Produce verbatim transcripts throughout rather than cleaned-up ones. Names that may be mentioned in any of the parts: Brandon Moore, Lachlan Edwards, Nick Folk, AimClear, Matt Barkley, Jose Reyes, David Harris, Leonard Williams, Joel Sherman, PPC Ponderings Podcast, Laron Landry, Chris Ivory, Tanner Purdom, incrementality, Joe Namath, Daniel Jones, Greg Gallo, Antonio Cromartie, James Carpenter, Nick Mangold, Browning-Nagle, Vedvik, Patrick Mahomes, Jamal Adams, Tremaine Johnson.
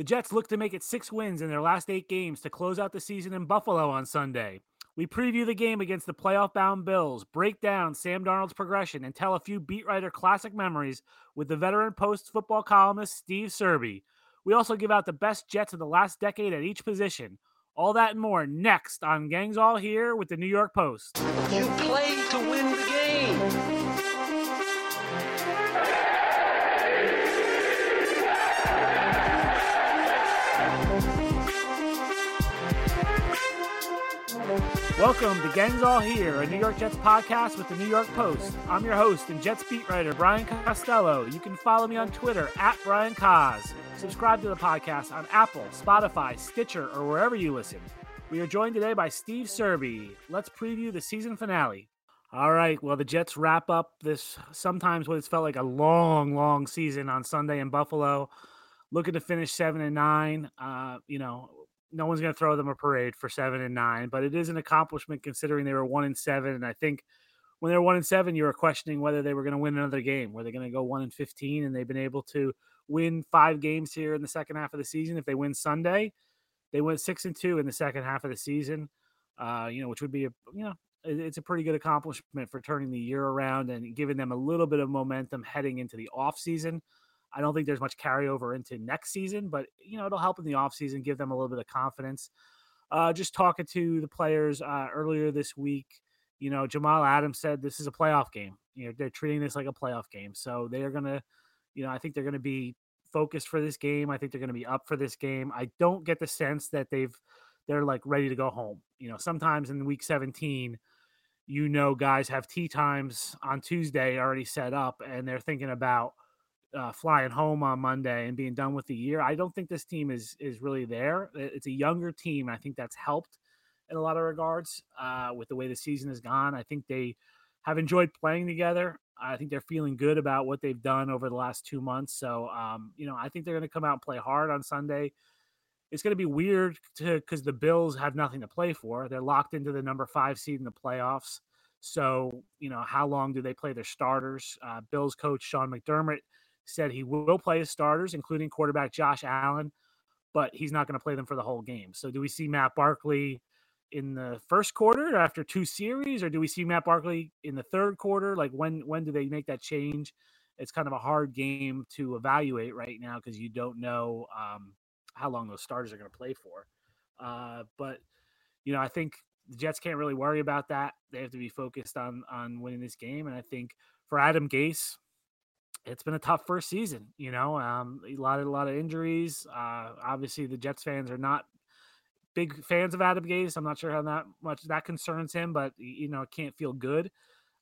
The Jets look to make it six wins in their last eight games to close out the season in Buffalo on Sunday. We preview the game against the playoff-bound Bills, break down Sam Darnold's progression, and tell a few beat writer classic memories with the veteran Post football columnist Steve Serby. We also give out the best Jets of the last decade at each position. All that and more next on Gang's All Here with the New York Post. You play to win the game. Welcome to Gang's All Here, a New York Jets podcast with the New York Post. I'm your host and Jets beat writer, Brian Costello. You can follow me on Twitter, at Brian Cos. Subscribe to the podcast on Apple, Spotify, Stitcher, or wherever you listen. We are joined today by Steve Serby. Let's preview the season finale. All right, well, the Jets wrap up this sometimes what has felt like a long, long season on Sunday in Buffalo. Looking to finish seven and nine, uh, you know, no one's going to throw them a parade for seven and nine, but it is an accomplishment considering they were one and seven. And I think when they were one and seven, you were questioning whether they were going to win another game. Were they going to go one and fifteen? And they've been able to win five games here in the second half of the season. If they win Sunday, they went six and two in the second half of the season, uh, you know, which would be, a, you know, it's a pretty good accomplishment for turning the year around and giving them a little bit of momentum heading into the off season. I don't think there's much carryover into next season, but, you know, it'll help in the offseason, give them a little bit of confidence. Uh, just talking to the players uh, earlier this week, you know, Jamal Adams said this is a playoff game. You know, they're treating this like a playoff game. So they are going to, you know, I think they're going to be focused for this game. I think they're going to be up for this game. I don't get the sense that they've, they're like ready to go home. You know, sometimes in week seventeen, you know, guys have tea times on Tuesday already set up and they're thinking about, Uh, flying home on Monday and being done with the year. I don't think this team is is really there. It's a younger team. I think that's helped in a lot of regards uh, with the way the season has gone. I think they have enjoyed playing together. I think they're feeling good about what they've done over the last two months. So, um, you know, I think they're going to come out and play hard on Sunday. It's going to be weird to because the Bills have nothing to play for. They're locked into the number five seed in the playoffs. So, you know, how long do they play their starters? Uh, Bills coach Sean McDermott said he will play his starters, including quarterback Josh Allen, but he's not going to play them for the whole game. So do we see Matt Barkley in the first quarter after two series, or do we see Matt Barkley in the third quarter? Like when, when do they make that change? It's kind of a hard game to evaluate right now because you don't know um, how long those starters are going to play for. Uh, but, you know, I think the Jets can't really worry about that. They have to be focused on, on winning this game. And I think for Adam Gase, it's been a tough first season, you know, um, a lot of, a lot of injuries. Uh, obviously the Jets fans are not big fans of Adam Gase. I'm not sure how that much that concerns him, but you know, it can't feel good.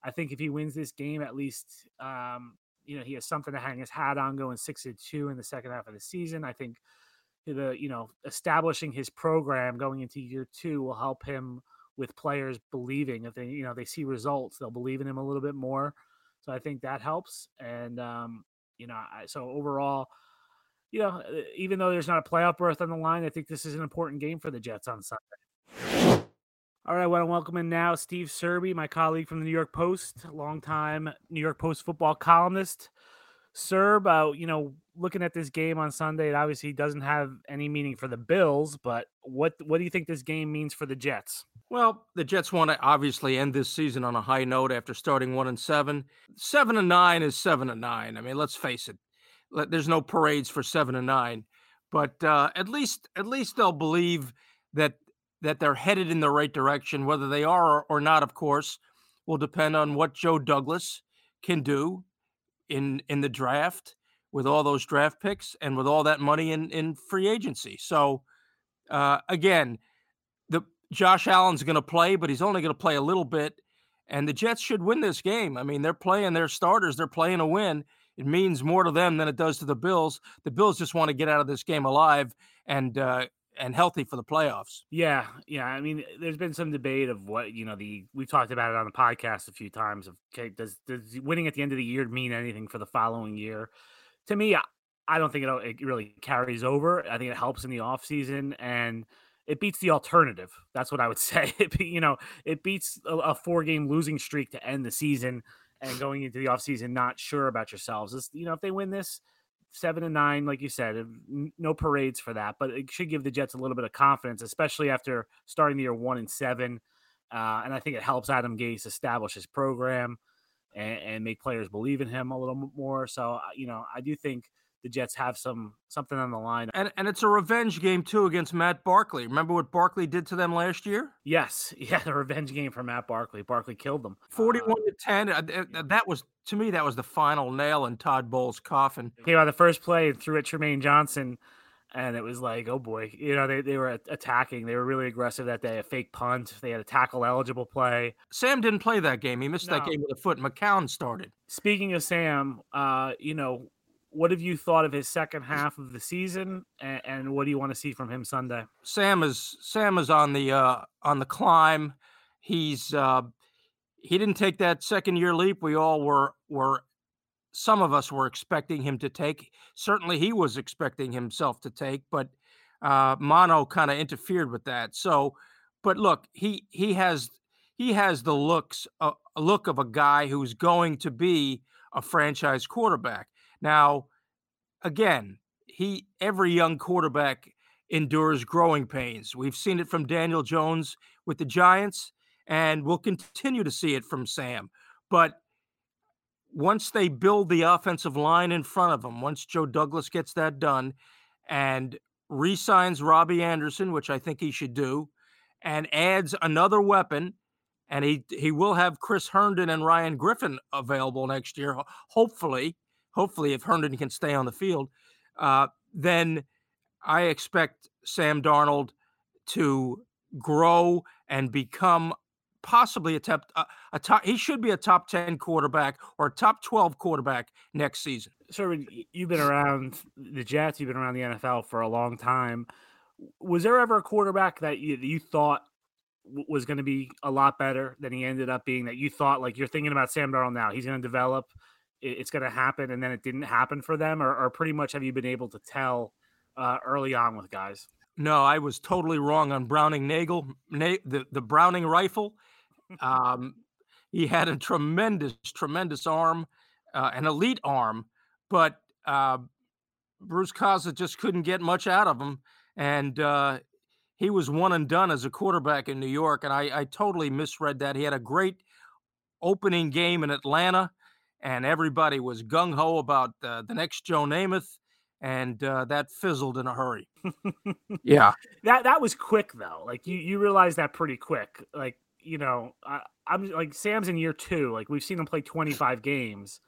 I think if he wins this game, at least, um, you know, he has something to hang his hat on going six and two in the second half of the season. I think the, you know, establishing his program going into year two will help him with players believing. If they, you know, they see results, they'll believe in him a little bit more. So I think that helps. And, um, you know, I, so overall, you know, even though there's not a playoff berth on the line, I think this is an important game for the Jets on Sunday. All right, well, I'm welcoming now Steve Serby, my colleague from the New York Post, longtime New York Post football columnist. Serb, uh, you know, looking at this game on Sunday, it obviously doesn't have any meaning for the Bills, but what what do you think this game means for the Jets? Well, the Jets want to obviously end this season on a high note after starting one and seven. Seven and nine is seven and nine. I mean, let's face it, Let, there's no parades for seven and nine, but uh, at least at least they'll believe that that they're headed in the right direction. Whether they are or not, of course, will depend on what Joe Douglas can do in in the draft with all those draft picks and with all that money in, in free agency. So uh, again, the Josh Allen's going to play, but he's only going to play a little bit, and the Jets should win this game. I mean, they're playing their starters. They're playing a win. It means more to them than it does to the Bills. The Bills just want to get out of this game alive and, uh, and healthy for the playoffs. Yeah. Yeah. I mean, there's been some debate of what, you know, the, we've talked about it on the podcast a few times of, okay, does, does winning at the end of the year mean anything for the following year? To me, I, I don't think it, it really carries over. I think it helps in the off season and it beats the alternative. That's what I would say. It be, you know, it beats a, a four game losing streak to end the season and going into the off season, not sure about yourselves. It's, you know, if they win this, seven and nine, like you said, no parades for that, but it should give the Jets a little bit of confidence, especially after starting the year one and seven. Uh, and I think it helps Adam Gase establish his program and, and make players believe in him a little more. So, you know, I do think the Jets have some something on the line. And and it's a revenge game, too, against Matt Barkley. Remember what Barkley did to them last year? Yes. Yeah, the revenge game for Matt Barkley. Barkley killed them. forty-one to ten. Uh, that was, to me, that was the final nail in Todd Bowles' coffin. Came out the first play and threw at Tremaine Johnson, and it was like, oh, boy. You know, they, they were attacking. They were really aggressive that day. A fake punt. They had a tackle-eligible play. Sam didn't play that game. He missed no. that game with a foot. McCown started. Speaking of Sam, uh, you know, what have you thought of his second half of the season, and, and what do you want to see from him Sunday? Sam is Sam is on the uh, on the climb. He's uh, he didn't take that second year leap we all were were some of us were expecting him to take. Certainly, he was expecting himself to take, but uh, Mono kind of interfered with that. So, but look, he he has he has the looks uh, look of a guy who's going to be a franchise quarterback. Now, again, he every young quarterback endures growing pains. We've seen it from Daniel Jones with the Giants, and we'll continue to see it from Sam. But once they build the offensive line in front of him, once Joe Douglas gets that done and re-signs Robbie Anderson, which I think he should do, and adds another weapon, and he, he will have Chris Herndon and Ryan Griffin available next year, hopefully. Hopefully, if Herndon can stay on the field, uh, then I expect Sam Darnold to grow and become possibly a top, a, a top. He should be a top ten quarterback or a top twelve quarterback next season. So you've been around the Jets. You've been around the N F L for a long time. Was there ever a quarterback that you, that you thought was going to be a lot better than he ended up being, that you thought, like, you're thinking about Sam Darnold now, he's going to develop, it's going to happen, and then it didn't happen for them? Or, or pretty much have you been able to tell uh, early on with guys? No, I was totally wrong on Browning-Nagle, Na- the, the Browning rifle. Um, he had a tremendous, tremendous arm, uh, an elite arm, but uh, Bruce Cossa just couldn't get much out of him. And uh, he was one and done as a quarterback in New York, and I, I totally misread that. He had a great opening game in Atlanta, and everybody was gung-ho about uh, the next Joe Namath, and uh, that fizzled in a hurry. Yeah. That that was quick, though. Like, you, you realize that pretty quick. Like, you know, I, I'm like, Sam's in year two. Like, we've seen him play twenty-five games.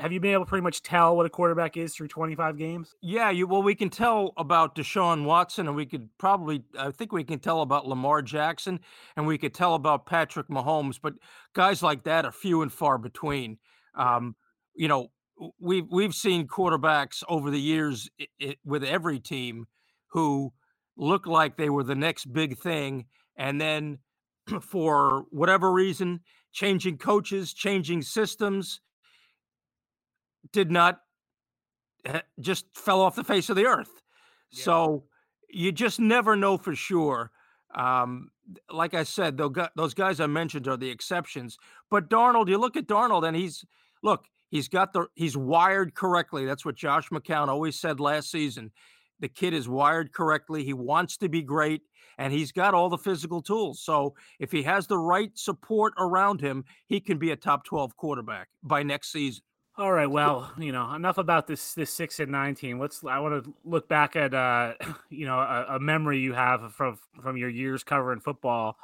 Have you been able to pretty much tell what a quarterback is through twenty-five games? Yeah, you, well, we can tell about Deshaun Watson, and we could probably, I think we can tell about Lamar Jackson, and we could tell about Patrick Mahomes, but guys like that are few and far between. Um, you know, we've, we've seen quarterbacks over the years it, it, with every team who look like they were the next big thing. And then for whatever reason, changing coaches, changing systems, did not just fell off the face of the earth. Yeah. So you just never know for sure. Um, like I said, those guys I mentioned are the exceptions, but Darnold, you look at Darnold and he's, look, he's got the, he's wired correctly. That's what Josh McCown always said last season. The kid is wired correctly. He wants to be great, and he's got all the physical tools. So if he has the right support around him, he can be a top twelve quarterback by next season. All right. Well, you know, enough about this, this six and nine team. Let's, I want to look back at, uh, you know, a, a memory you have from, from your years covering football.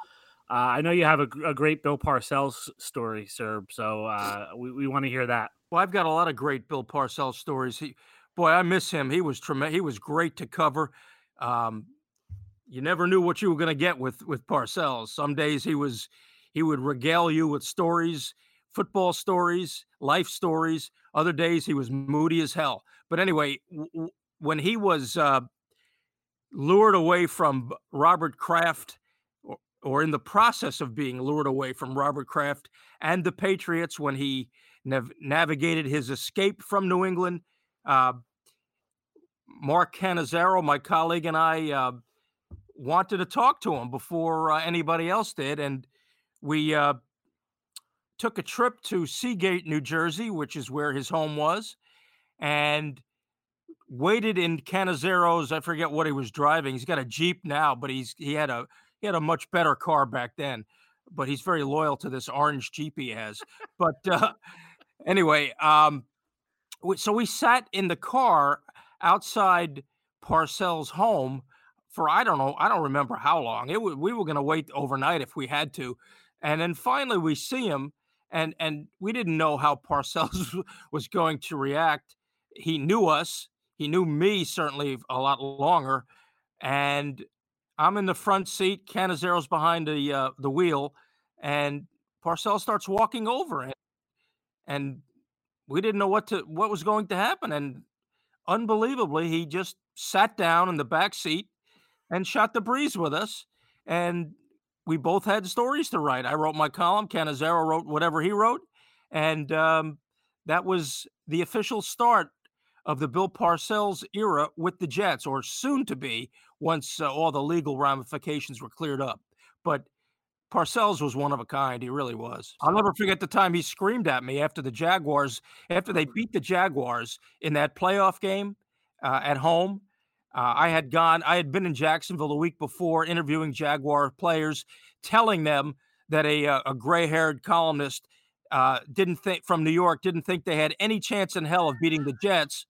Uh, I know you have a, a great Bill Parcells story, Serb. So uh, we, we want to hear that. Well, I've got a lot of great Bill Parcells stories. He, boy, I miss him. He was tremendous. He was great to cover. Um, you never knew what you were going to get with, with Parcells. Some days he was, he would regale you with stories, football stories, life stories. Other days he was moody as hell. But anyway, w- when he was uh, lured away from Robert Kraft, or, or in the process of being lured away from Robert Kraft and the Patriots, when he nav- navigated his escape from New England, uh, Mark Cannizzaro, my colleague, and I uh, wanted to talk to him before uh, anybody else did. And we uh, took a trip to Seagate, New Jersey, which is where his home was, and waited in Cannizzaro's, I forget what he was driving. He's got a Jeep now, but he's he had a he had a much better car back then. But he's very loyal to this orange Jeep he has. But uh, anyway, um, so we sat in the car outside Parcells' home for, I don't know, I don't remember how long. It w- we were going to wait overnight if we had to. And then finally we see him, and and we didn't know how Parcells was going to react. He knew us. He knew me certainly a lot longer. And I'm in the front seat. Cannizzaro's behind the uh, the wheel, and Parcells starts walking over it. And we didn't know what to what was going to happen. And unbelievably, he just sat down in the back seat and shot the breeze with us. And we both had stories to write. I wrote my column. Cannizzaro wrote whatever he wrote. And um, that was the official start of the Bill Parcells era with the Jets, or soon to be, once uh, all the legal ramifications were cleared up. But Parcells was one of a kind. He really was. I'll never forget the time he screamed at me after the Jaguars, after they beat the Jaguars in that playoff game uh, at home. Uh, I had gone, I had been in Jacksonville the week before interviewing Jaguar players, telling them that a, uh, a gray-haired columnist Uh, didn't think from New York didn't think they had any chance in hell of beating the Jets,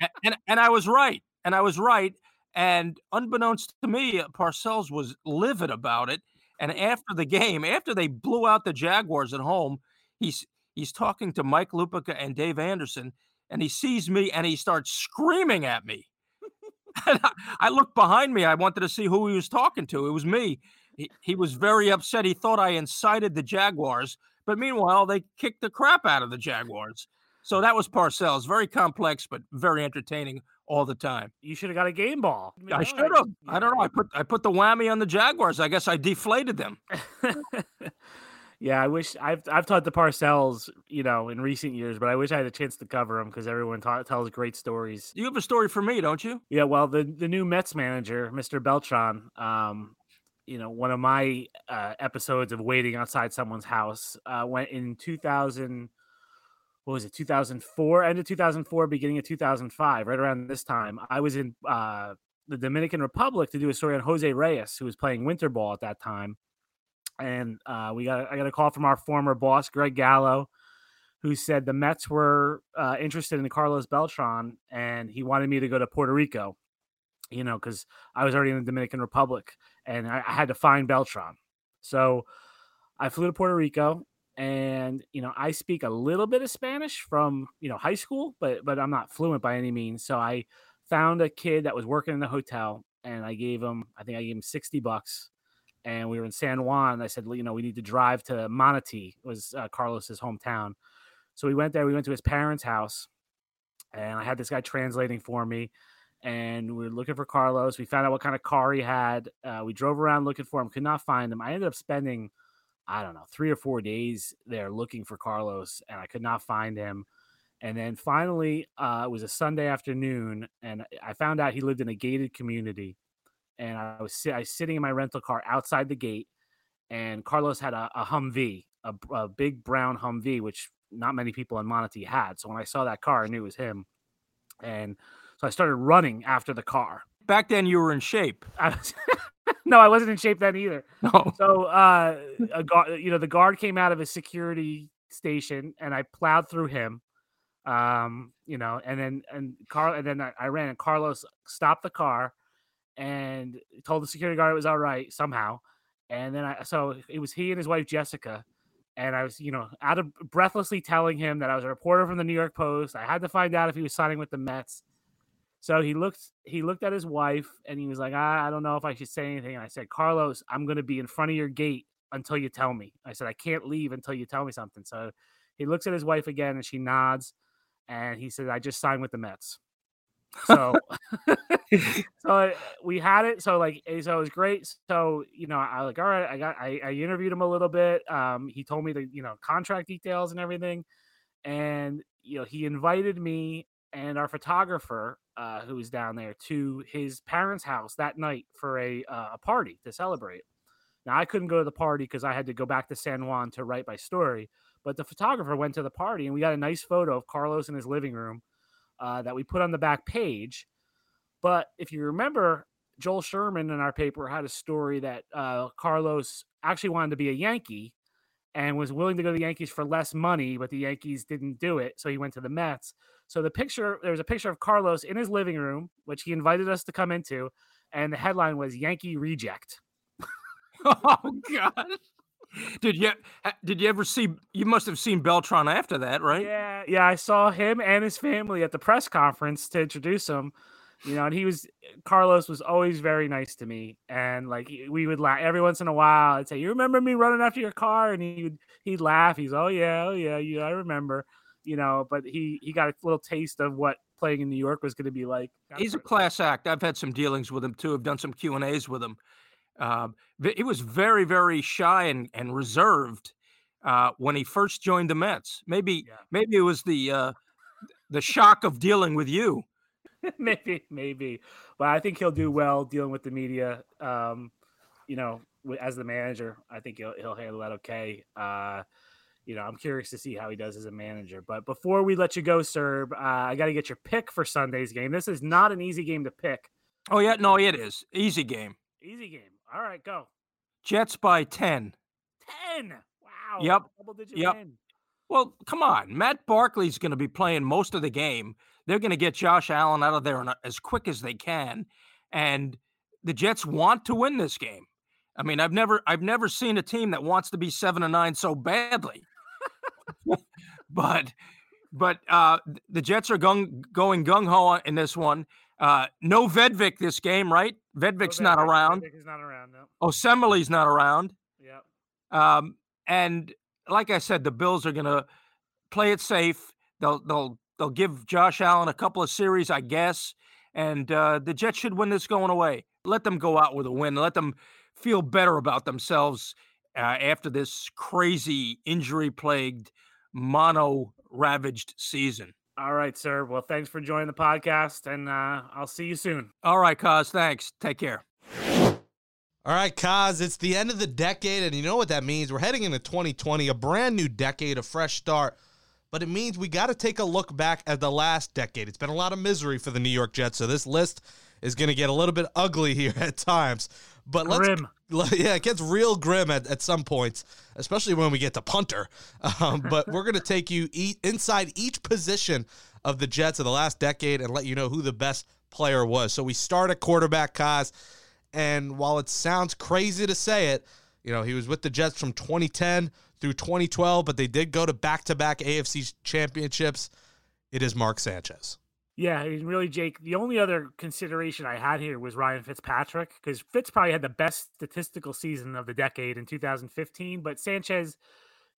and, and and I was right, and I was right, and unbeknownst to me, Parcells was livid about it. And after the game, after they blew out the Jaguars at home, he's he's talking to Mike Lupica and Dave Anderson, and he sees me and he starts screaming at me. And I, I looked behind me. I wanted to see who he was talking to. It was me. He, he was very upset. He thought I incited the Jaguars. But meanwhile, they kicked the crap out of the Jaguars. So that was Parcells. Very complex, but very entertaining all the time. You should have got a game ball. I, mean, I should have. I don't know. I put I put the whammy on the Jaguars. I guess I deflated them. Yeah, I wish I've I've talked to Parcells, you know, in recent years, but I wish I had a chance to cover him because everyone ta- tells great stories. You have a story for me, don't you? Yeah. Well, the the new Mets manager, Mister Beltran. Um, You know, one of my uh, episodes of waiting outside someone's house uh, went in two thousand. What was it? two thousand four, end of two thousand four, beginning of two thousand five, right around this time. I was in uh, the Dominican Republic to do a story on Jose Reyes, who was playing winter ball at that time. And uh, we got I got a call from our former boss, Greg Gallo, who said the Mets were uh, interested in Carlos Beltran, and he wanted me to go to Puerto Rico. You know, because I was already in the Dominican Republic and I, I had to find Beltran. So I flew to Puerto Rico and, you know, I speak a little bit of Spanish from, you know, high school, but but I'm not fluent by any means. So I found a kid that was working in the hotel and I gave him, I think I gave him sixty bucks, and we were in San Juan. I said, you know, we need to drive to Manatí. It was uh, Carlos's hometown. So we went there, we went to his parents' house, and I had this guy translating for me. And we were looking for Carlos. We found out what kind of car he had. Uh, we drove around looking for him, could not find him. I ended up spending, I don't know, three or four days there looking for Carlos, and I could not find him. And then finally, uh, it was a Sunday afternoon, and I found out he lived in a gated community. And I was, si- I was sitting in my rental car outside the gate, and Carlos had a, a Humvee, a, a big brown Humvee, which not many people in Manatí had. So when I saw that car, I knew it was him. And so I started running after the car. Back then, you were in shape. I was, no, I wasn't in shape then either. No. So, uh, a guard, you know, the guard came out of his security station, and I plowed through him. Um, you know, and then and Carl, and then I, I ran, and Carlos stopped the car, and told the security guard it was all right somehow. And then I, so it was he and his wife Jessica, and I was, you know, out of breathlessly telling him that I was a reporter from the New York Post. I had to find out if he was signing with the Mets. So he looked he looked at his wife, and he was like, I, I don't know if I should say anything. And I said, Carlos, I'm going to be in front of your gate until you tell me. I said, I can't leave until you tell me something. So he looks at his wife again, and she nods, and he said, I just signed with the Mets. So so we had it. So, like, so it was great. So, you know, I was like, all right, I got I, I interviewed him a little bit. Um, he told me the, you know, contract details and everything. And, you know, he invited me and our photographer, uh, who was down there, to his parents' house that night for a uh, a party to celebrate. Now, I couldn't go to the party because I had to go back to San Juan to write my story, but the photographer went to the party, and we got a nice photo of Carlos in his living room. uh, that we put on the back page. But if you remember, Joel Sherman in our paper had a story that uh, Carlos actually wanted to be a Yankee and was willing to go to the Yankees for less money, but the Yankees didn't do it. So he went to the Mets. So the picture, there was a picture of Carlos in his living room, which he invited us to come into. And the headline was Yankee Reject. Oh God. Did you, did you ever see, you must've seen Beltran after that, right? Yeah. Yeah. I saw him and his family at the press conference to introduce him, you know, and he was, Carlos was always very nice to me. And like, we would laugh every once in a while. I'd say, you remember me running after your car? And he would, he'd laugh. He's, oh yeah, oh yeah, yeah, I remember, you know, but he, he got a little taste of what playing in New York was going to be like. He's a class act. I've had some dealings with him too. I've done some Q and A's with him. Um, uh, he was very, very shy and, and reserved, uh, when he first joined the Mets. Maybe, yeah. maybe it was the, uh, the shock of dealing with you. maybe, maybe, but I think he'll do well dealing with the media. Um, you know, as the manager, I think he'll, he'll handle that okay. Uh, you know, I'm curious to see how he does as a manager, but before we let you go, Serb, uh, I got to get your pick for Sunday's game. This is not an easy game to pick. Oh yeah. No, it is easy game. Easy game. All right, go. Jets by ten. ten? Wow. Yep. Double-digit yep. win. Well, come on. Matt Barkley's going to be playing most of the game. They're going to get Josh Allen out of there as quick as they can, and the Jets want to win this game. I mean, I've never I've never seen a team that wants to be seven and nine so badly. but but uh, the Jets are gung, going gung-ho in this one. Uh, no Vedvik this game, right? Vedvik's no, not Vedvik. around. Vedvik is not around, no. Osemele's not around. Yeah. Um, and like I said, the Bills are going to play it safe. They'll they'll they'll give Josh Allen a couple of series, I guess. And uh, the Jets should win this going away. Let them go out with a win. Let them feel better about themselves uh, after this crazy injury-plagued, mono-ravaged season. All right, sir. Well, thanks for joining the podcast, and uh, I'll see you soon. All right, Kaz. Thanks. Take care. All right, Kaz. It's the end of the decade, and you know what that means. We're heading into twenty twenty, a brand new decade, a fresh start. But it means we got to take a look back at the last decade. It's been a lot of misery for the New York Jets, so this list is going to get a little bit ugly here at times. But grim. Let's, yeah, it gets real grim at, at some points, especially when we get to punter. Um, but we're going to take you e- inside each position of the Jets of the last decade and let you know who the best player was. So we start at quarterback, Kaz. And while it sounds crazy to say it, you know, he was with the Jets from twenty ten through twenty twelve, but they did go to back-to-back A F C championships. It is Mark Sanchez. Yeah, I mean, really, Jake, the only other consideration I had here was Ryan Fitzpatrick, because Fitz probably had the best statistical season of the decade in two thousand fifteen, but Sanchez,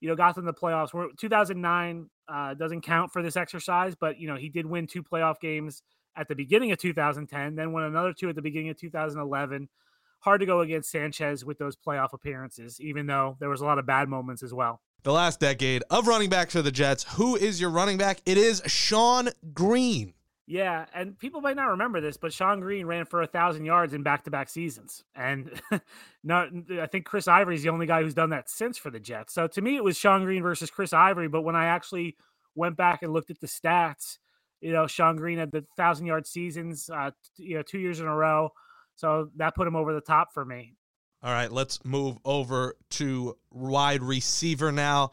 you know, got them the playoffs. We're, two thousand nine uh, doesn't count for this exercise, but, you know, he did win two playoff games at the beginning of two thousand ten, then won another two at the beginning of two thousand eleven. Hard to go against Sanchez with those playoff appearances, even though there was a lot of bad moments as well. The last decade of running backs for the Jets. Who is your running back? It is Shonn Greene. Yeah, and people might not remember this, but Shonn Greene ran for one thousand yards in back-to-back seasons. And not, I think Chris Ivory is the only guy who's done that since for the Jets. So to me, it was Shonn Greene versus Chris Ivory. But when I actually went back and looked at the stats, you know, Shonn Greene had the one thousand-yard seasons, uh, you know, two years in a row. So that put him over the top for me. All right, let's move over to wide receiver now.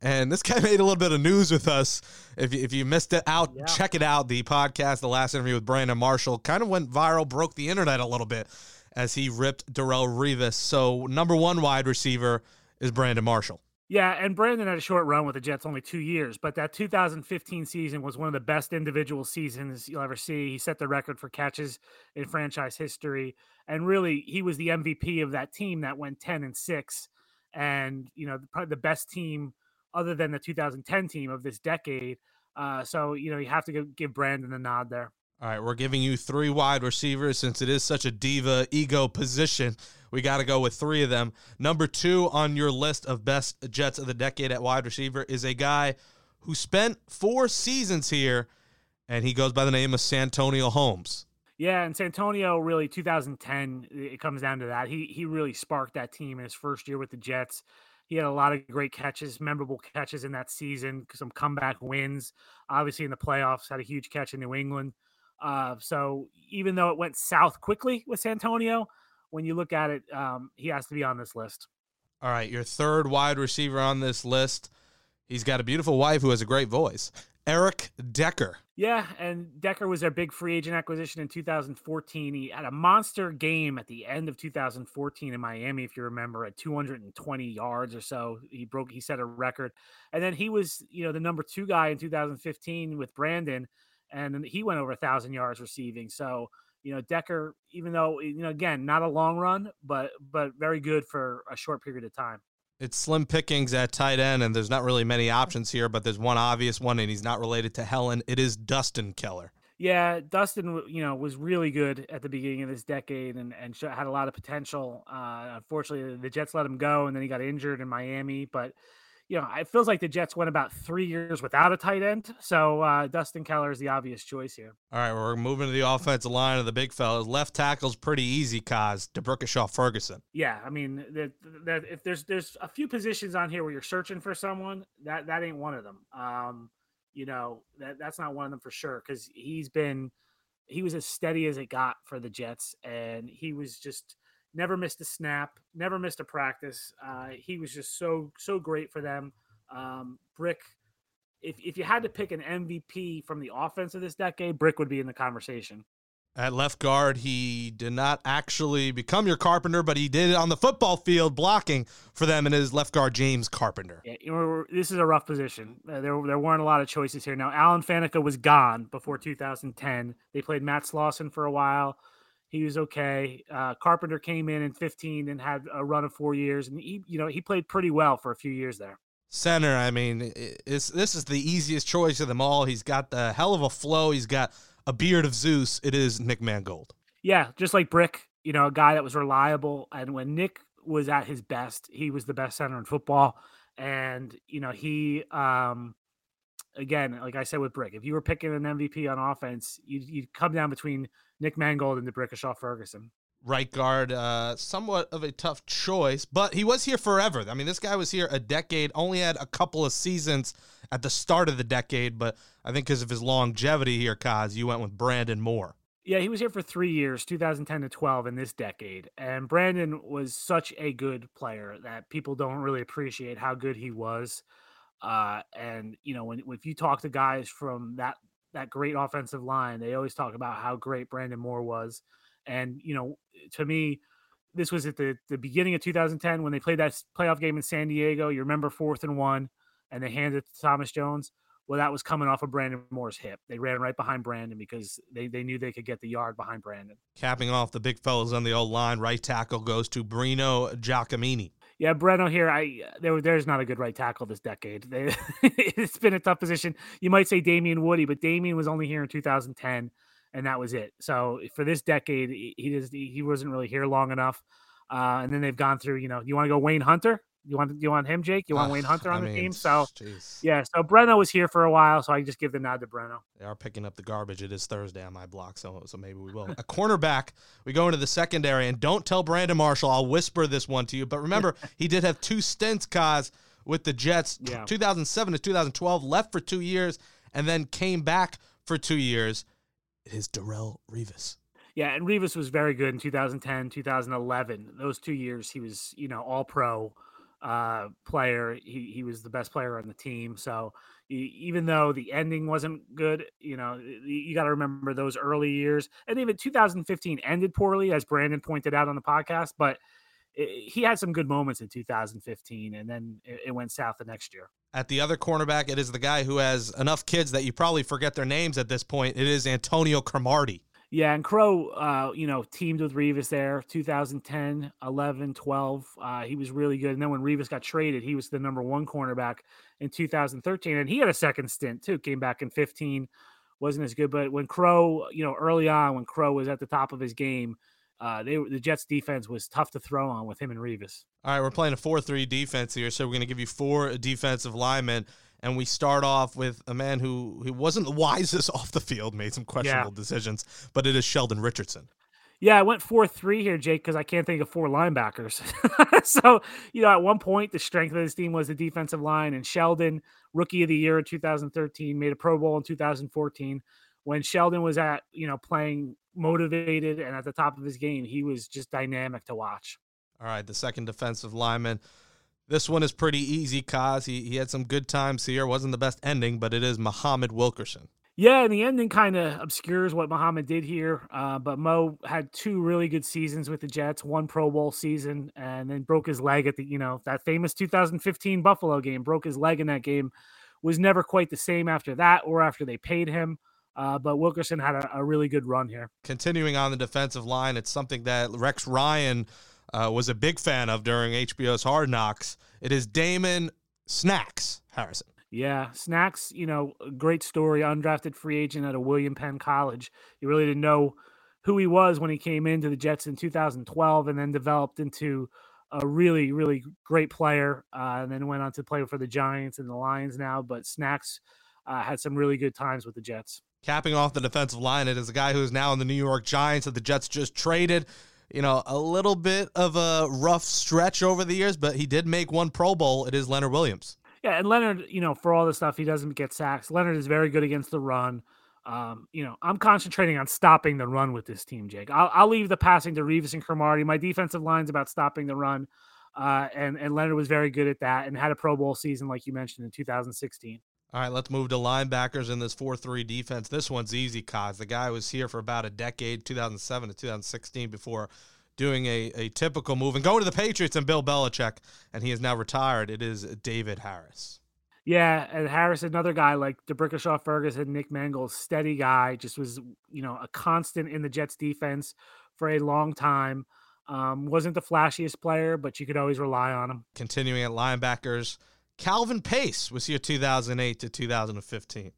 And this guy made a little bit of news with us. If you, if you missed it out, yeah. Check it out. The podcast, the last interview with Brandon Marshall, kind of went viral, broke the internet a little bit as he ripped Darrelle Revis. So number one wide receiver is Brandon Marshall. Yeah, and Brandon had a short run with the Jets, only two years. But that two thousand fifteen season was one of the best individual seasons you'll ever see. He set the record for catches in franchise history. And really, he was the M V P of that team that went ten and six. And, you know, probably the best team other than the two thousand ten team of this decade. Uh, so, you know, you have to give, give Brandon a nod there. All right, we're giving you three wide receivers. Since it is such a diva ego position, we got to go with three of them. Number two on your list of best Jets of the decade at wide receiver is a guy who spent four seasons here, and he goes by the name of Santonio Holmes. Yeah, and Santonio really, two thousand ten, it comes down to that. He, he really sparked that team in his first year with the Jets. He had a lot of great catches, memorable catches in that season, some comeback wins. Obviously in the playoffs, had a huge catch in New England. Uh, so even though it went south quickly with Santonio, when you look at it, um, he has to be on this list. All right, your third wide receiver on this list. He's got a beautiful wife who has a great voice. Eric Decker. Yeah, and Decker was their big free agent acquisition in two thousand fourteen. He had a monster game at the end of two thousand fourteen in Miami, if you remember, at two hundred twenty yards or so. He broke, he set a record. And then he was, you know, the number two guy in two thousand fifteen with Brandon, and then he went over one thousand yards receiving. So, you know, Decker, even though, you know, again, not a long run, but but very good for a short period of time. It's slim pickings at tight end, and there's not really many options here, but there's one obvious one, and he's not related to Helen. It is Dustin Keller. Yeah, Dustin, you know, was really good at the beginning of this decade and, and had a lot of potential. Uh, unfortunately, the Jets let him go, and then he got injured in Miami. But, you know, it feels like the Jets went about three years without a tight end. So uh, Dustin Keller is the obvious choice here. All right, we're moving to the offensive line of the big fellas. Left tackle's pretty easy, cause D'Brickashaw Ferguson. Yeah, I mean, that that if there's there's a few positions on here where you're searching for someone, that that ain't one of them. Um, you know, that that's not one of them for sure, because he's been he was as steady as it got for the Jets, and he was just. Never missed a snap, never missed a practice. Uh, he was just so, so great for them. Um, Brick, if if you had to pick an M V P from the offense of this decade, Brick would be in the conversation. At left guard, he did not actually become your Carpenter, but he did it on the football field blocking for them, and his left guard, James Carpenter. Yeah, you know, this is a rough position. Uh, there there weren't a lot of choices here. Now, Alan Faneca was gone before two thousand ten. They played Matt Slauson for a while. He was okay. Uh, Carpenter came in in fifteen and had a run of four years, and he, you know, he played pretty well for a few years there. Center, I mean, it's, this is the easiest choice of them all. He's got the hell of a flow. He's got a beard of Zeus. It is Nick Mangold. Yeah, just like Brick, you know, a guy that was reliable. And when Nick was at his best, he was the best center in football. And, you know, he, um, again, like I said with Brick, if you were picking an M V P on offense, you'd, you'd come down between Nick Mangold and D'Brickashaw Ferguson. Right guard, uh, somewhat of a tough choice, but he was here forever. I mean, this guy was here a decade, only had a couple of seasons at the start of the decade, but I think because of his longevity here, Kaz, you went with Brandon Moore. Yeah, he was here for three years, two thousand ten to twelve in this decade, and Brandon was such a good player that people don't really appreciate how good he was. Uh, and, you know, when if you talk to guys from that that great offensive line, they always talk about how great Brandon Moore was. And, you know, to me, this was at the, the beginning of two thousand ten when they played that playoff game in San Diego. You remember fourth and one, and they handed it to Thomas Jones. Well, that was coming off of Brandon Moore's hip. They ran right behind Brandon because they, they knew they could get the yard behind Brandon. Capping off the big fellas on the old line, right tackle goes to Breno Giacomini. Yeah, Breno here, I there there's not a good right tackle this decade. They, it's been a tough position. You might say Damian Woody, but Damian was only here in two thousand ten, and that was it. So for this decade, he just, he wasn't really here long enough. Uh, and then they've gone through, you know, you want to go Wayne Hunter? You want you want him, Jake? You want uh, Wayne Hunter on I the mean, team? So, geez. yeah, so Breno was here for a while, so I just give the nod to Breno. They are picking up the garbage. It is Thursday on my block, so, so maybe we will. A cornerback, we go into the secondary, and don't tell Brandon Marshall. I'll whisper this one to you. But remember, he did have two stints, Kaz, with the Jets, yeah. two thousand seven to two thousand twelve, left for two years, and then came back for two years. It is Darrelle Revis. Yeah, and Revis was very good in two thousand ten, two thousand eleven. Those two years, he was, you know, all-pro. Uh, player. He he was the best player on the team. So he, even though the ending wasn't good, you know, you got to remember those early years. And even two thousand fifteen ended poorly, as Brandon pointed out on the podcast, but it, he had some good moments in two thousand fifteen, and then it, it went south the next year. At the other cornerback, it is the guy who has enough kids that you probably forget their names at this point. It is Antonio Cromartie. Yeah, and Crow, uh, you know, teamed with Revis there, two thousand ten, eleven, twelve. Uh, he was really good. And then when Revis got traded, he was the number one cornerback in two thousand thirteen. And he had a second stint, too. Came back in fifteen. Wasn't as good. But when Crow, you know, early on when Crow was at the top of his game, uh, they the Jets' defense was tough to throw on with him and Revis. All right, we're playing a four three defense here, so we're going to give you four defensive linemen. And we start off with a man who, who wasn't the wisest off the field, made some questionable yeah. decisions, but it is Sheldon Richardson. Yeah, I went four three here, Jake, because I can't think of four linebackers. So, you know, at one point, the strength of this team was the defensive line, and Sheldon, rookie of the year in two thousand thirteen, made a Pro Bowl in two thousand fourteen. When Sheldon was at, you know, playing motivated and at the top of his game, he was just dynamic to watch. All right, the second defensive lineman. This one is pretty easy, Kaz. He, he had some good times here. Wasn't the best ending, but it is Muhammad Wilkerson. Yeah, and the ending kind of obscures what Muhammad did here, uh, but Mo had two really good seasons with the Jets, one Pro Bowl season, and then broke his leg at the, you know, that famous two thousand fifteen Buffalo game, broke his leg in that game, was never quite the same after that or after they paid him, uh, but Wilkerson had a, a really good run here. Continuing on the defensive line, it's something that Rex Ryan uh, was a big fan of during H B O's Hard Knocks. It is Damon Snacks Harrison. Yeah, Snacks, you know, great story, undrafted free agent out of William Penn College. You really didn't know who he was when he came into the Jets in two thousand twelve and then developed into a really, really great player uh, and then went on to play for the Giants and the Lions now. But Snacks uh, had some really good times with the Jets. Capping off the defensive line, it is a guy who is now in the New York Giants that the Jets just traded. You know, a little bit of a rough stretch over the years, but he did make one Pro Bowl. It is Leonard Williams. Yeah, and Leonard, you know, for all the stuff, he doesn't get sacks. Leonard is very good against the run. Um, you know, I'm concentrating on stopping the run with this team, Jake. I'll, I'll leave the passing to Revis and Cromartie. My defensive line's about stopping the run, uh, and, and Leonard was very good at that and had a Pro Bowl season, like you mentioned, in two thousand sixteen. All right, let's move to linebackers in this four three defense. This one's easy, Kaz. The guy was here for about a decade, two thousand seven to two thousand sixteen, before doing a, a typical move and going to the Patriots and Bill Belichick, and he is now retired. It is David Harris. Yeah, and Harris, another guy like D'Brickashaw Ferguson, Nick Mangold, steady guy, just was, you know, a constant in the Jets defense for a long time. Um, wasn't the flashiest player, but you could always rely on him. Continuing at linebackers, Calvin Pace was here two thousand eight to two thousand fifteen.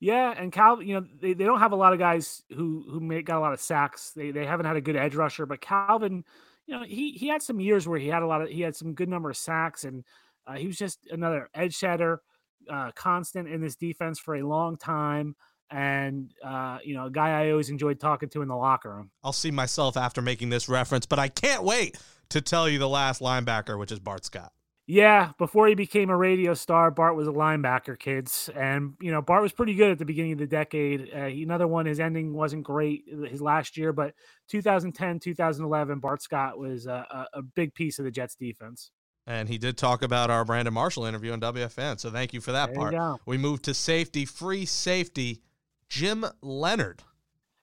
Yeah, and Calvin, you know, they, they don't have a lot of guys who who made, got a lot of sacks. They they haven't had a good edge rusher, but Calvin, you know, he he had some years where he had a lot of he had some good number of sacks, and uh, he was just another edge setter, uh, constant in this defense for a long time, and uh, you know, a guy I always enjoyed talking to in the locker room. I'll see myself after making this reference, but I can't wait to tell you the last linebacker, which is Bart Scott. Yeah, before he became a radio star, Bart was a linebacker, kids. And, you know, Bart was pretty good at the beginning of the decade. Uh, he, another one, his ending wasn't great his last year, but two thousand ten, two thousand eleven, Bart Scott was a, a big piece of the Jets defense. And he did talk about our Brandon Marshall interview on W F N, so thank you for that, Bart. We move to safety, free safety, Jim Leonhard.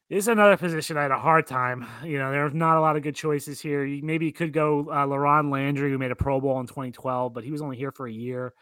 This is another position I had a hard time. You know, there's not a lot of good choices here. You, maybe you could go uh, Laron Landry, who made a Pro Bowl in twenty twelve, but he was only here for a year.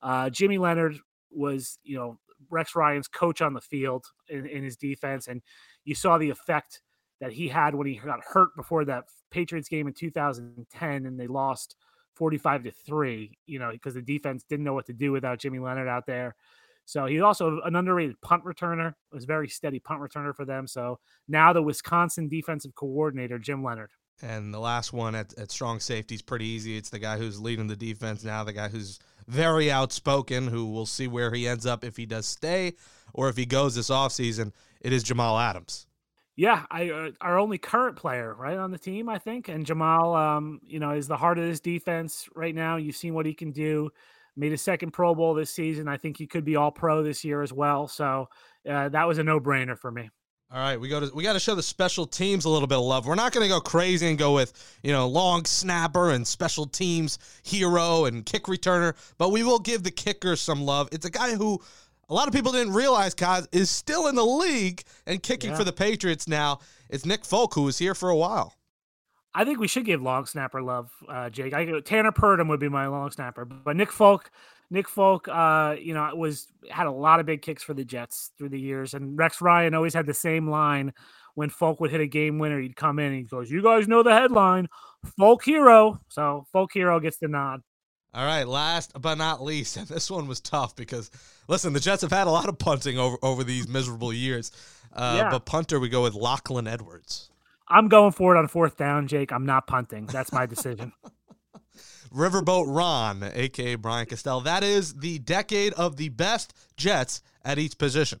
Uh, Jimmy Leonhard was, you know, Rex Ryan's coach on the field in, in his defense, and you saw the effect that he had when he got hurt before that Patriots game in two thousand ten, and they lost forty-five to three, you know, because the defense didn't know what to do without Jimmy Leonhard out there. So he's also an underrated punt returner, was a very steady punt returner for them. So now the Wisconsin defensive coordinator, Jim Leonhard. And the last one at, at strong safety is pretty easy. It's the guy who's leading the defense now, the guy who's very outspoken, who we'll see where he ends up if he does stay or if he goes this offseason. It is Jamal Adams. Yeah, I, uh, our only current player, right, on the team, I think. And Jamal, um, you know, is the heart of this defense right now. You've seen what he can do. Made his second Pro Bowl this season. I think he could be all pro this year as well. So uh, that was a no-brainer for me. All right, we go to we got to show the special teams a little bit of love. We're not going to go crazy and go with, you know, long snapper and special teams hero and kick returner, but we will give the kicker some love. It's a guy who a lot of people didn't realize, Kaz, is still in the league and kicking yeah. for the Patriots now. It's Nick Folk, who was here for a while. I think we should give long snapper love, uh, Jake. I, Tanner Purdom would be my long snapper, but Nick Folk, Nick Folk, uh, you know, was had a lot of big kicks for the Jets through the years, and Rex Ryan always had the same line when Folk would hit a game winner. He'd come in and he goes, "You guys know the headline, Folk Hero." So Folk Hero gets the nod. All right, last but not least, and this one was tough because, listen, the Jets have had a lot of punting over over these miserable years, uh, yeah. but punter we go with Lachlan Edwards. I'm going for it on fourth down, Jake. I'm not punting. That's my decision. Riverboat Ron, a k a. Brian Costello. That is the decade of the best Jets at each position.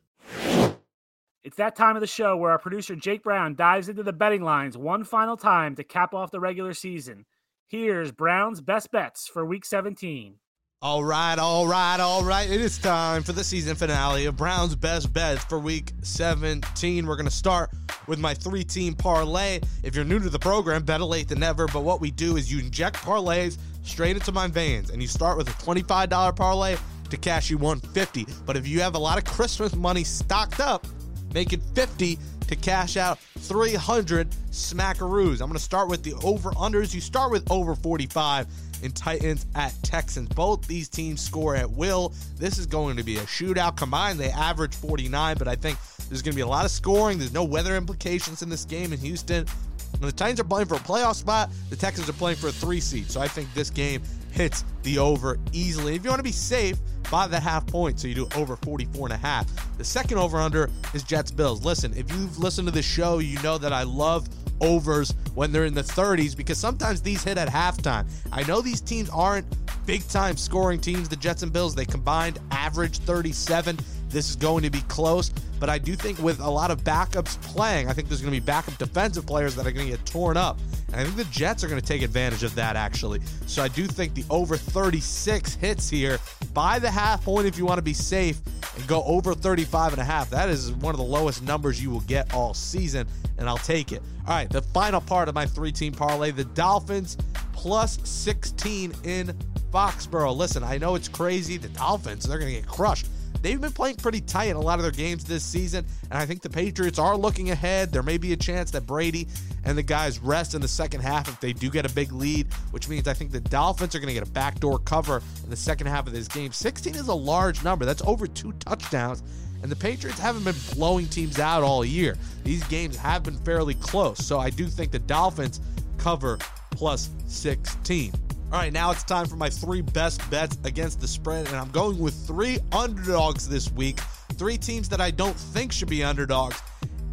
It's that time of the show where our producer Jake Brown dives into the betting lines one final time to cap off the regular season. Here's Brown's best bets for week seventeen. All right, all right, all right. It is time for the season finale of Brown's best bets for week seventeen. We're going to start with my three-team parlay. If you're new to the program, better late than never. But what we do is you inject parlays straight into my veins, and you start with a twenty-five dollar parlay to cash you one hundred fifty dollars. But if you have a lot of Christmas money stocked up, make it fifty dollars to cash out three hundred smackaroos. I'm going to start with the over-unders. You start with over forty-five in Titans at Texans. Both these teams score at will. This is going to be a shootout. Combined, they average forty-nine, but I think there's going to be a lot of scoring. There's no weather implications in this game in Houston. And the Titans are playing for a playoff spot. The Texans are playing for a three seed. So I think this game hits the over easily. If you want to be safe, by the half point, so you do over forty-four and a half. The second over-under is Jets-Bills. Listen, if you've listened to this show, you know that I love overs when they're in the thirties because sometimes these hit at halftime. I know these teams aren't big-time scoring teams, the Jets and Bills. They combined average thirty-seven. This is going to be close, but I do think with a lot of backups playing, I think there's going to be backup defensive players that are going to get torn up. And I think the Jets are going to take advantage of that, actually. So I do think the over thirty-six hits here. Buy the half point if you want to be safe and go over thirty-five and a half. That is one of the lowest numbers you will get all season, and I'll take it. All right, the final part of my three-team parlay, the Dolphins plus sixteen in Foxborough. Listen, I know it's crazy. The Dolphins, they're going to get crushed. They've been playing pretty tight in a lot of their games this season, and I think the Patriots are looking ahead. There may be a chance that Brady and the guys rest in the second half if they do get a big lead, which means I think the Dolphins are going to get a backdoor cover in the second half of this game. sixteen is a large number. That's over two touchdowns, and the Patriots haven't been blowing teams out all year. These games have been fairly close, so I do think the Dolphins cover plus sixteen. All right, now it's time for my three best bets against the spread, and I'm going with three underdogs this week, three teams that I don't think should be underdogs,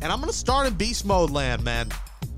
and I'm going to start in beast mode land, man.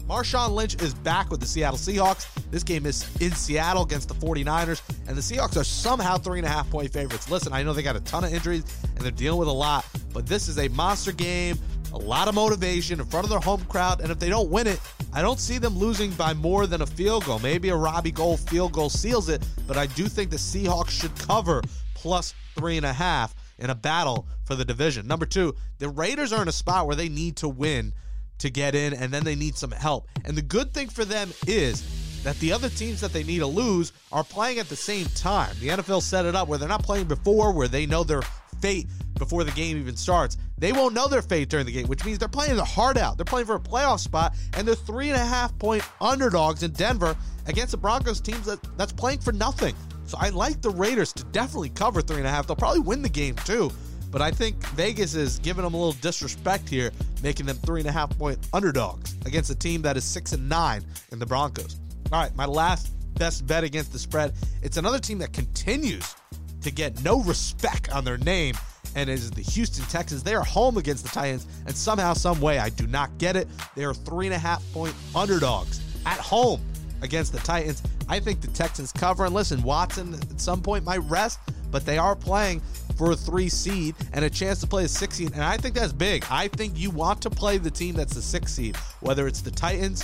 Marshawn Lynch is back with the Seattle Seahawks. This game is in Seattle against the forty-niners, and the Seahawks are somehow three and a half point favorites. Listen, I know they got a ton of injuries, and they're dealing with a lot, but this is a monster game, a lot of motivation in front of their home crowd, and if they don't win it, I don't see them losing by more than a field goal. Maybe a Robbie Gould field goal seals it, but I do think the Seahawks should cover plus three and a half in a battle for the division. Number two, the Raiders are in a spot where they need to win to get in, and then they need some help. And the good thing for them is that the other teams that they need to lose are playing at the same time. The N F L set it up where they're not playing before, where they know their fate before the game even starts. They won't know their fate during the game, which means they're playing the heart out. They're playing for a playoff spot, and they're three and a half point underdogs in Denver against the Broncos teams that, that's playing for nothing. So I like the Raiders to definitely cover three and a half. They'll probably win the game too, but I think Vegas is giving them a little disrespect here, making them three and a half point underdogs against a team that is six and nine in the Broncos. All right, my last best bet against the spread. It's another team that continues to get no respect on their name, and it is the Houston Texans. They are home against the Titans, and somehow, some way, I do not get it. They are three and a half point underdogs at home against the Titans. I think the Texans cover, and listen, Watson at some point might rest, but they are playing for a three seed and a chance to play a six seed, and I think that's big. I think you want to play the team that's the six seed, whether it's the Titans,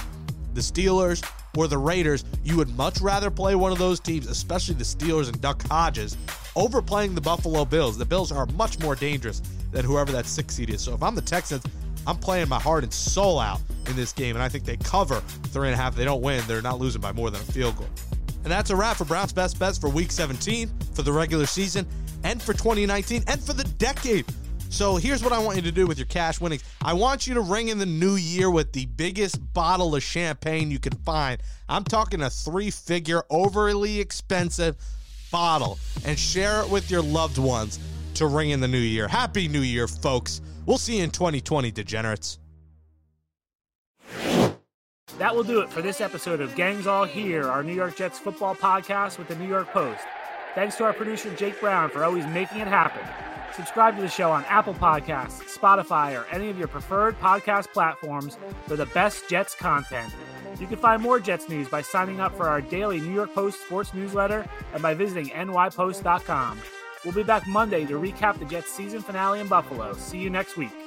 the Steelers, or the Raiders. You would much rather play one of those teams, especially the Steelers and Duck Hodges, over playing the Buffalo Bills. The Bills are much more dangerous than whoever that six seed is. So if I'm the Texans, I'm playing my heart and soul out in this game, and I think they cover three and a half. If they don't win, they're not losing by more than a field goal. And that's a wrap for Brown's Best Bets for week seventeen, for the regular season, and for twenty nineteen, and for the decade. So here's what I want you to do with your cash winnings. I want you to ring in the new year with the biggest bottle of champagne you can find. I'm talking a three-figure, overly expensive bottle, and share it with your loved ones to ring in the new year. Happy New Year, folks. We'll see you in twenty twenty, degenerates. That will do it for this episode of Gangs All Here, our New York Jets football podcast with the New York Post. Thanks to our producer, Jake Brown, for always making it happen. Subscribe to the show on Apple Podcasts, Spotify, or any of your preferred podcast platforms for the best Jets content. You can find more Jets news by signing up for our daily New York Post sports newsletter and by visiting N Y Post dot com. We'll be back Monday to recap the Jets season finale in Buffalo. See you next week.